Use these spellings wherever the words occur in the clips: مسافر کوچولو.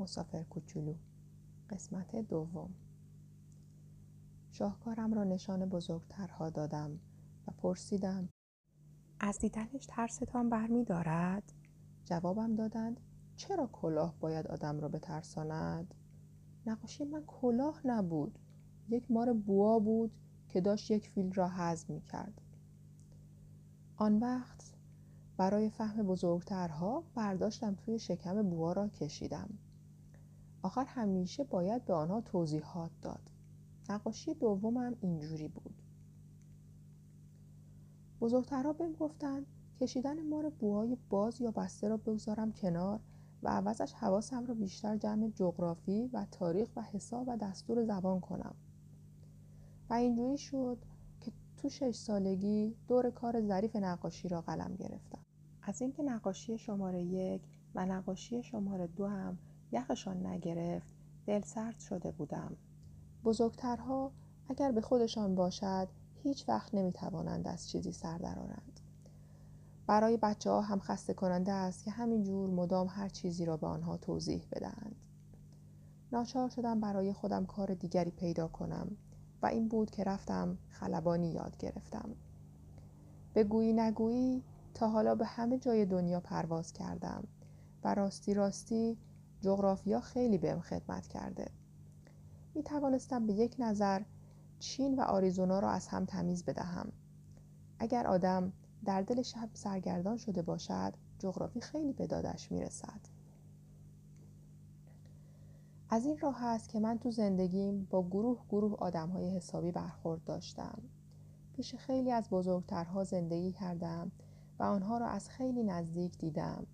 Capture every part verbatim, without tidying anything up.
مسافر کوچولو قسمت دوم. شاهکارم را نشان بزرگترها دادم و پرسیدم: از دیدنش ترستان برمی دارد؟ جوابم دادند: چرا کلاه باید آدم را بترساند؟ نقاشی من کلاه نبود، یک مار بوا بود که داشت یک فیل را هضم می کرد. آن وقت برای فهم بزرگترها برداشتم توی شکم بوا را کشیدم. آخر همیشه باید به آنها توضیحات داد. نقاشی دومم اینجوری بود. بزرگترها بهم گفتند کشیدن مار بوهای باز یا بسته را بگذارم کنار و عوضش حواسم را بیشتر جمع جغرافی و تاریخ و حساب و دستور زبان کنم. و اینجوری شد که تو شش سالگی دور کار ظریف نقاشی را قلم گرفتم. از اینکه نقاشی شماره یک و نقاشی شماره دو هم یخشان نگرفت دل سرد شده بودم. بزرگترها اگر به خودشان باشد هیچ وقت نمیتوانند از چیزی سر درآورند. برای بچه ها هم خسته کننده است که همینجور مدام هر چیزی را به آنها توضیح بدهند. ناچار شدم برای خودم کار دیگری پیدا کنم و این بود که رفتم خلبانی یاد گرفتم. به گویی نگویی تا حالا به همه جای دنیا پرواز کردم و راستی راستی جغرافیا خیلی بهم خدمت کرده. می توانستم به یک نظر چین و آریزونا را از هم تمیز بدهم. اگر آدم در دل شب سرگردان شده باشد، جغرافی خیلی به دادش می رسد. از این راه هست که من تو زندگیم با گروه گروه آدم‌های حسابی برخورد داشتم. پیش خیلی از بزرگترها زندگی کردم و آنها را از خیلی نزدیک دیدم.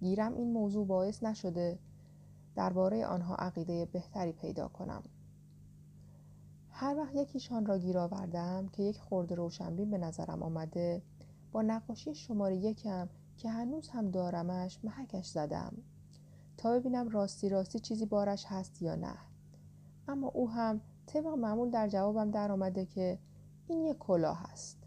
گیرم این موضوع باعث نشده درباره آنها عقیده بهتری پیدا کنم. هر وقت یکیشان را گیر آوردم که یک خرد روشنبین به نظرم آمده، با نقاشی شماره یکم که هنوز هم دارمش محکش زدم تا ببینم راستی راستی چیزی بارش هست یا نه. اما او هم طبق معمول در جوابم در آمده که این یک کلاه است.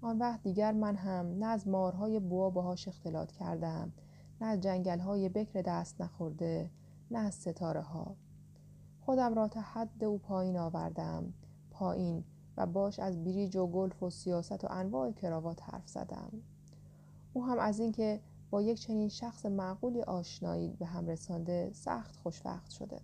آن وقت دیگر من هم نه از مارهای بوا باهاش اختلاط کردم، نه از جنگل‌های بکر دست نخورده، نه از ستاره‌ها. خودم را تا حد او پایین آوردم، پایین و باش از بریج و گلف و سیاست و انواع کراوات حرف زدم. او هم از اینکه با یک چنین شخص معقولی آشنایی به هم رسانده سخت خوشوقت شده.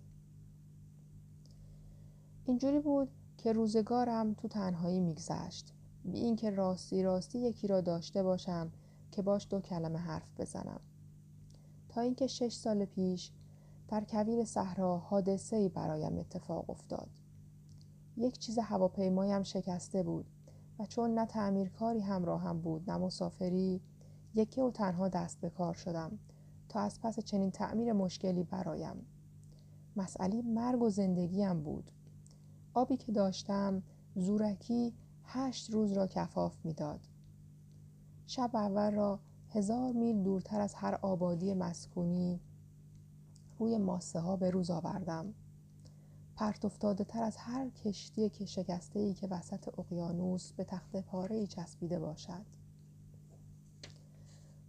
اینجوری بود که روزگارم تو تنهایی میگذشت، بی اینکه راستی راستی یکی را داشته باشم که باش دو کلمه حرف بزنم. تا اینکه شش سال پیش در کویر صحرا حادثه‌ای برایم اتفاق افتاد. یک چیز هواپیمایم شکسته بود و چون نه تعمیرکاری همراهم بود نه مسافری، یکی و تنها دست به کار شدم تا از پس چنین تعمیر مشکلی برایم. مسئله مرگ و زندگیم بود. آبی که داشتم زورکی هشت روز را کفاف می‌داد. شب اول را هزار میل دورتر از هر آبادی مسکونی روی ماسه ها به روز آوردم، پرت افتاده تر از هر کشتی که شکسته ای که وسط اقیانوس به تخت پاره ای چسبیده باشد.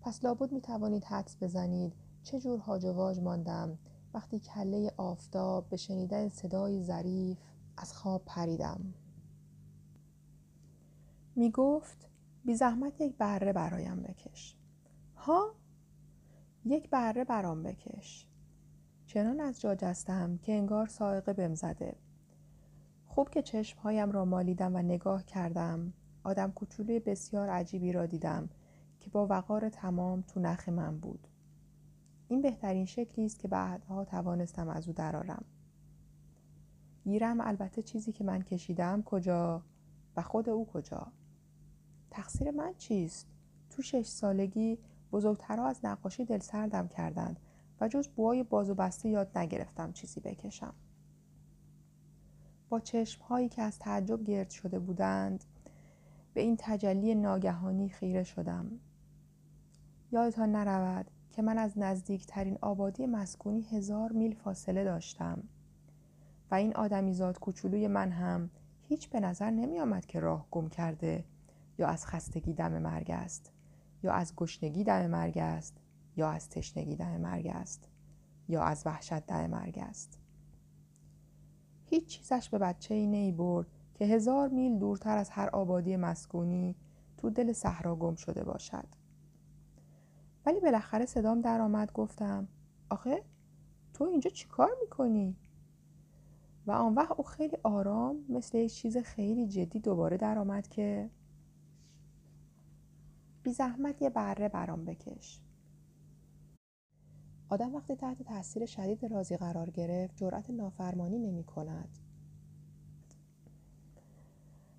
پس لابد می توانید حدس بزنید چجور هاج و واج ماندم وقتی کله آفتاب به شنیدن صدای ظریف از خواب پریدم. می گفت: بی زحمت یک بره برایم بکش. ها؟ یک بره برام بکش. چنان از جا جستم که انگار صاعقه بهم زده. خوب که چشمهایم را مالیدم و نگاه کردم، آدم کوچولوی بسیار عجیبی را دیدم که با وقار تمام تو نخ من بود. این بهترین شکلی است که بعدها توانستم از او درآرم. گیرم البته چیزی که من کشیدم کجا و خود او کجا. تقصیر من چیست؟ تو شش سالگی بزرگترها از نقاشی دل سردم کردند و جز بوهای باز و بسته یاد نگرفتم چیزی بکشم. با چشمهایی که از تعجب گرد شده بودند به این تجلی ناگهانی خیره شدم. یادتان نرود که من از نزدیکترین آبادی مسکونی هزار میل فاصله داشتم و این آدمیزاد کوچولوی من هم هیچ به نظر نمی آمد که راه گم کرده یا از خستگی دم مرگ است، یا از گشنگی دم مرگ است، یا از تشنگی دم مرگ است، یا از وحشت در مرگ است. هیچ چیزش به بچه ای نی برد که هزار میل دورتر از هر آبادی مسکونی تو دل صحرا گم شده باشد. ولی بالاخره صدام در آمد، گفتم آخه تو اینجا چی کار میکنی؟ و آن وقت او خیلی آرام مثل یک چیز خیلی جدی دوباره در آمد که بی زحمت یه بره برام بکش. آدم وقتی تحت تاثیر شدید رازی قرار گرفت جرأت نافرمانی نمی کند.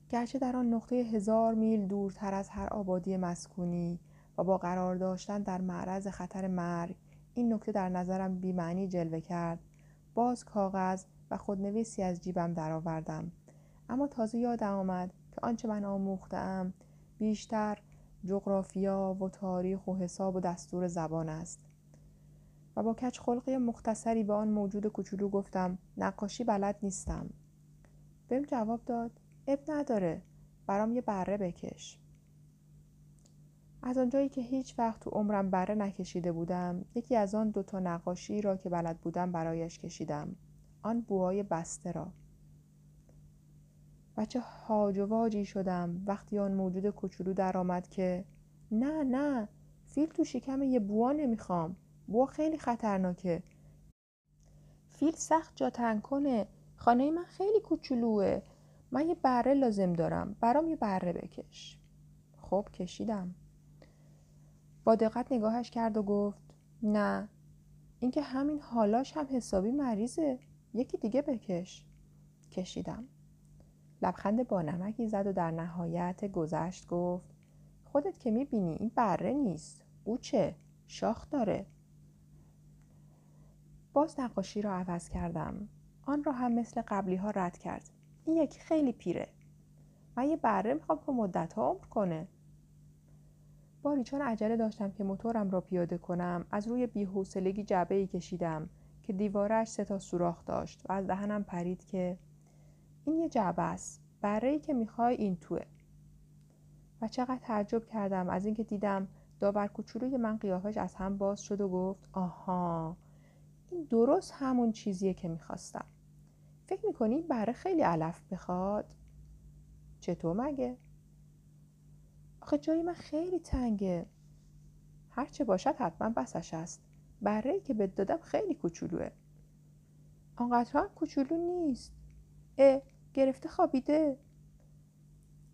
گرچه در آن نقطه هزار میل دورتر از هر آبادی مسکونی و با قرار داشتن در معرض خطر مرگ این نکته در نظرم بی‌معنی جلوه کرد، باز کاغذ و خودنویسی از جیبم درآوردم. اما تازه یادم آمد که آنچه من آموخته‌ام بیشتر جغرافیا و تاریخ و حساب و دستور زبان است. و با کج خلقی مختصری به آن موجود کوچولو گفتم نقاشی بلد نیستم. بهم جواب داد اب نداره، برام یه بره بکش. از آنجایی که هیچ وقت تو عمرم بره نکشیده بودم، یکی از آن دوتا نقاشی را که بلد بودم برایش کشیدم، آن بوهای بسته را. و چه هاج و واجی شدم وقتی آن موجود کوچولو در آمد که نه نه فیل تو شکم یه بوا نمیخوام، بوا خیلی خطرناکه، فیل سخت جا تنگ کنه، خانه من خیلی کوچولوه، من یه بره لازم دارم، برام یه بره بکش. خب کشیدم. با دقت نگاهش کرد و گفت نه، اینکه همین حالاش هم حسابی مریضه، یکی دیگه بکش. کشیدم. لبخند با نمکی زد و در نهایت گذشت گفت خودت که میبینی این بره نیست، قوچه، شاخ داره. باز نقاشی را عوض کردم، آن را هم مثل قبلی ها رد کرد. این یکی خیلی پیره، من یه بره میخوام که مدت ها عمر کنه. باری چون عجله داشتم که موتورم را پیاده کنم از روی بی‌حوصلگی جعبه‌ای کشیدم که دیوارش سه تا سوراخ داشت و از دهنم پرید که این یه جعبه است، بره‌ای که میخوای این توه. و چقدر تعجب کردم از اینکه دیدم داور کوچولوی من قیافش از هم باز شد و گفت آها، این درست همون چیزیه که میخواستم. فکر میکنی بره خیلی علف بخواد؟ چطور مگه؟ آخه جایی من خیلی تنگه، هرچه باشد حتما بسش است. بره‌ای که بد دادم خیلی کوچولوه، آنقدر هم کوچولو نیست. اه گرفته خوابیده.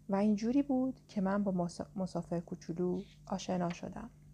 و اینجوری بود که من با مسافر کوچولو آشنا شدم.